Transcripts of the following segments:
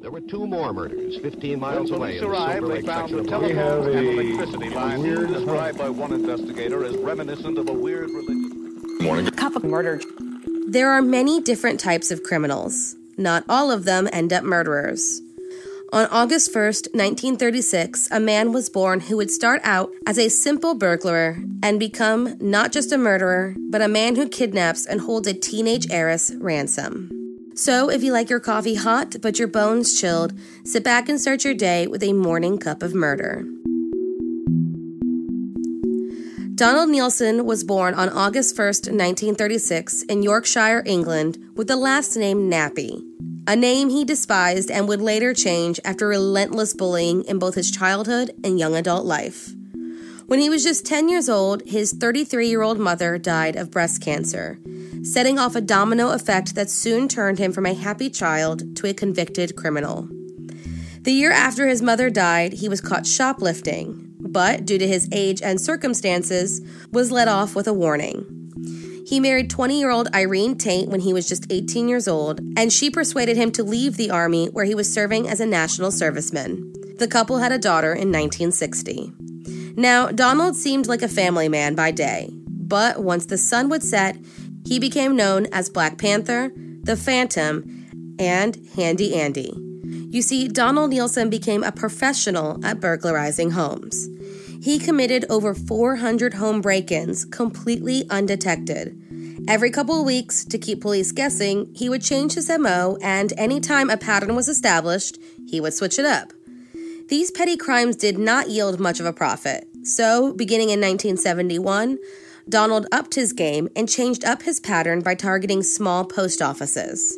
There were two more murders 15 miles away. When police arrived, they found the telephone and electricity line described by one investigator as reminiscent of a weird religion. Morning. Cup of murder. There are many different types of criminals. Not all of them end up murderers. On August 1st, 1936, a man was born who would start out as a simple burglar and become not just a murderer, but a man who kidnaps and holds a teenage heiress ransom. So, if you like your coffee hot but your bones chilled, sit back and start your day with a morning cup of murder. Donald Neilson was born on August 1st, 1936, in Yorkshire, England, with the last name Nappy. A name he despised and would later change after relentless bullying in both his childhood and young adult life. When he was just 10 years old, his 33-year-old mother died of breast cancer, setting off a domino effect that soon turned him from a happy child to a convicted criminal. The year after his mother died, he was caught shoplifting, but due to his age and circumstances, was let off with a warning. He married 20-year-old Irene Tate when he was just 18 years old, and she persuaded him to leave the Army, where he was serving as a national serviceman. The couple had a daughter in 1960. Now, Donald seemed like a family man by day, but once the sun would set, he became known as Black Panther, the Phantom, and Handy Andy. You see, Donald Neilson became a professional at burglarizing homes. He committed over 400 home break-ins, completely undetected. Every couple of weeks, to keep police guessing, he would change his MO, and any time a pattern was established, he would switch it up. These petty crimes did not yield much of a profit, so beginning in 1971, Donald upped his game and changed up his pattern by targeting small post offices.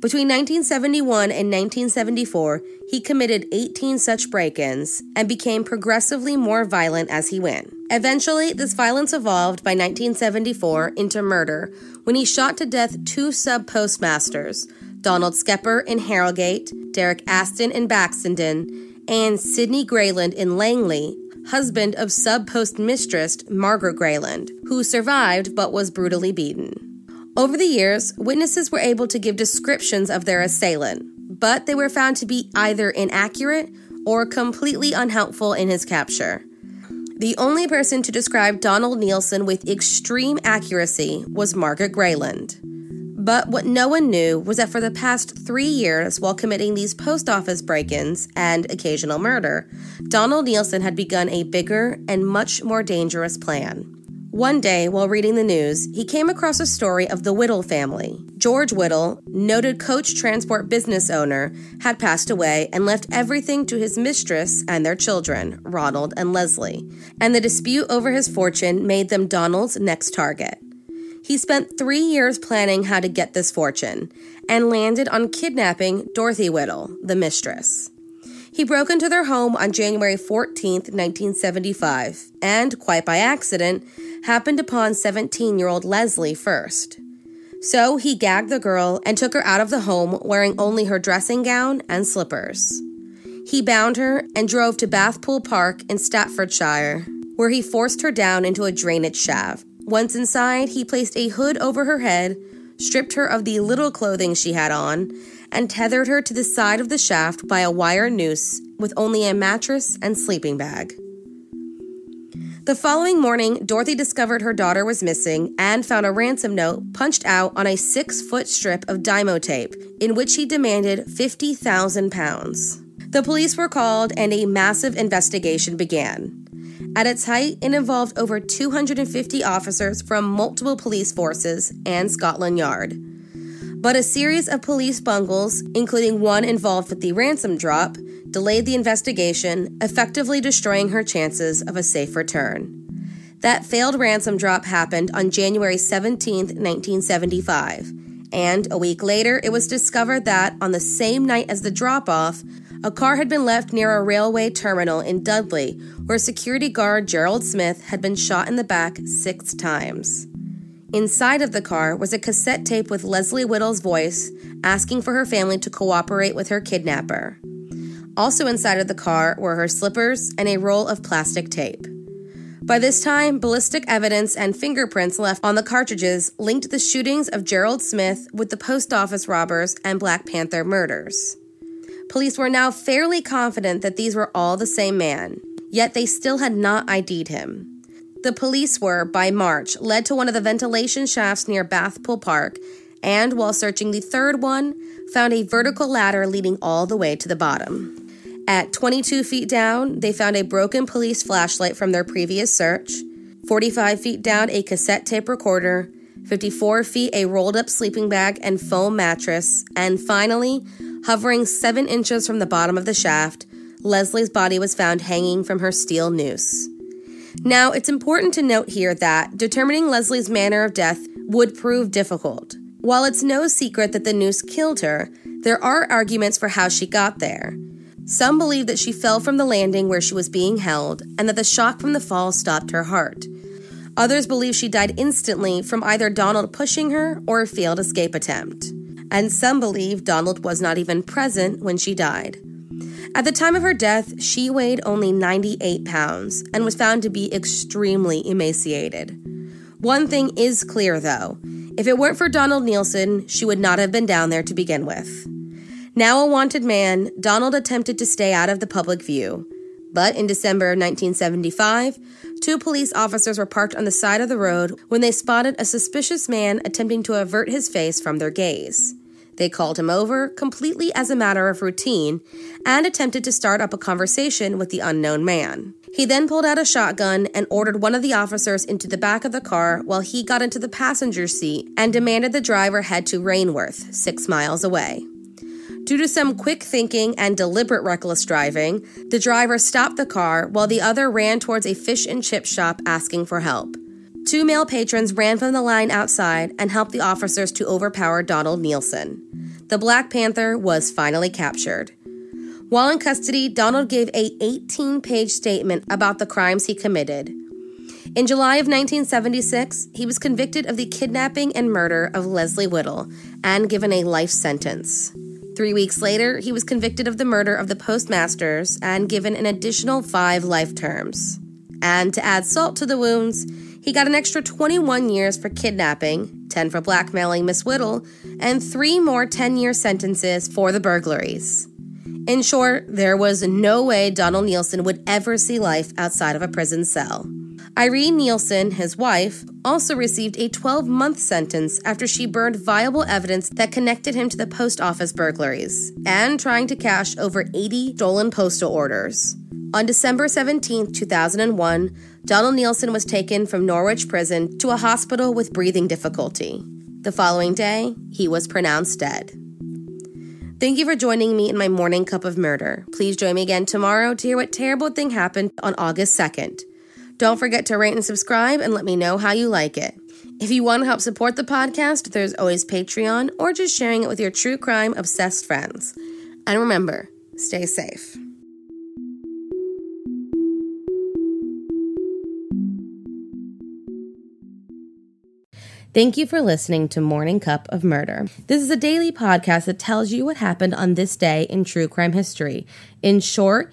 Between 1971 and 1974, he committed 18 such break-ins and became progressively more violent as he went. Eventually, this violence evolved by 1974 into murder, when he shot to death two sub-postmasters, Donald Skepper in Harrogate, Derek Aston in Baxenden, and Sidney Grayland in Langley, husband of sub-postmistress Margaret Grayland, who survived but was brutally beaten. Over the years, witnesses were able to give descriptions of their assailant, but they were found to be either inaccurate or completely unhelpful in his capture. The only person to describe Donald Neilson with extreme accuracy was Margaret Grayland. But what no one knew was that for the past 3 years, while committing these post office break-ins and occasional murder, Donald Neilson had begun a bigger and much more dangerous plan. One day, while reading the news, he came across a story of the Whittle family. George Whittle, noted coach transport business owner, had passed away and left everything to his mistress and their children, Ronald and Leslie, and the dispute over his fortune made them Donald's next target. He spent 3 years planning how to get this fortune and landed on kidnapping Dorothy Whittle, the mistress. He broke into their home on January 14, 1975, and, quite by accident, happened upon 17-year-old Leslie first. So he gagged the girl and took her out of the home wearing only her dressing gown and slippers. He bound her and drove to Bathpool Park in Staffordshire, where he forced her down into a drainage shaft. Once inside, he placed a hood over her head, stripped her of the little clothing she had on, and tethered her to the side of the shaft by a wire noose with only a mattress and sleeping bag. The following morning, Dorothy discovered her daughter was missing and found a ransom note punched out on a 6-foot strip of Dymo tape, in which he demanded £50,000. The police were called and a massive investigation began. At its height, it involved over 250 officers from multiple police forces and Scotland Yard. But a series of police bungles, including one involved with the ransom drop, delayed the investigation, effectively destroying her chances of a safe return. That failed ransom drop happened on January 17, 1975, and a week later it was discovered that, on the same night as the drop-off, a car had been left near a railway terminal in Dudley, where security guard Gerald Smith had been shot in the back 6 times. Inside of the car was a cassette tape with Leslie Whittle's voice asking for her family to cooperate with her kidnapper. Also inside of the car were her slippers and a roll of plastic tape. By this time, ballistic evidence and fingerprints left on the cartridges linked the shootings of Gerald Smith with the post office robbers and Black Panther murders. Police were now fairly confident that these were all the same man, yet they still had not ID'd him. The police were, by March, led to one of the ventilation shafts near Bathpool Park, and while searching the third one, found a vertical ladder leading all the way to the bottom. At 22 feet down, they found a broken police flashlight from their previous search, 45 feet down a cassette tape recorder, 54 feet a rolled-up sleeping bag and foam mattress, and finally, hovering 7 inches from the bottom of the shaft, Leslie's body was found hanging from her steel noose. Now, it's important to note here that determining Leslie's manner of death would prove difficult. While it's no secret that the noose killed her, there are arguments for how she got there. Some believe that she fell from the landing where she was being held and that the shock from the fall stopped her heart. Others believe she died instantly from either Donald pushing her or a failed escape attempt. And some believe Donald was not even present when she died. At the time of her death, she weighed only 98 pounds and was found to be extremely emaciated. One thing is clear, though. If it weren't for Donald Neilson, she would not have been down there to begin with. Now a wanted man, Donald attempted to stay out of the public view. But in December of 1975, 2 police officers were parked on the side of the road when they spotted a suspicious man attempting to avert his face from their gaze. They called him over, completely as a matter of routine, and attempted to start up a conversation with the unknown man. He then pulled out a shotgun and ordered one of the officers into the back of the car while he got into the passenger seat and demanded the driver head to Rainworth, 6 miles away. Due to some quick thinking and deliberate reckless driving, the driver stopped the car while the other ran towards a fish and chip shop asking for help. 2 male patrons ran from the line outside and helped the officers to overpower Donald Neilson. The Black Panther was finally captured. While in custody, Donald gave a 18-page statement about the crimes he committed. In July of 1976, he was convicted of the kidnapping and murder of Leslie Whittle and given a life sentence. 3 weeks later, he was convicted of the murder of the postmasters and given an additional 5 life terms. And to add salt to the wounds, he got an extra 21 years for kidnapping, 10 for blackmailing Miss Whittle, and 3 more 10-year sentences for the burglaries. In short, there was no way Donald Neilson would ever see life outside of a prison cell. Irene Neilson, his wife, also received a 12-month sentence after she burned viable evidence that connected him to the post office burglaries and trying to cash over 80 stolen postal orders. On December 17, 2001, Donald Neilson was taken from Norwich Prison to a hospital with breathing difficulty. The following day, he was pronounced dead. Thank you for joining me in my morning cup of murder. Please join me again tomorrow to hear what terrible thing happened on August 2nd. Don't forget to rate and subscribe and let me know how you like it. If you want to help support the podcast, there's always Patreon or just sharing it with your true crime obsessed friends. And remember, stay safe. Thank you for listening to Morning Cup of Murder. This is a daily podcast that tells you what happened on this day in true crime history. In short,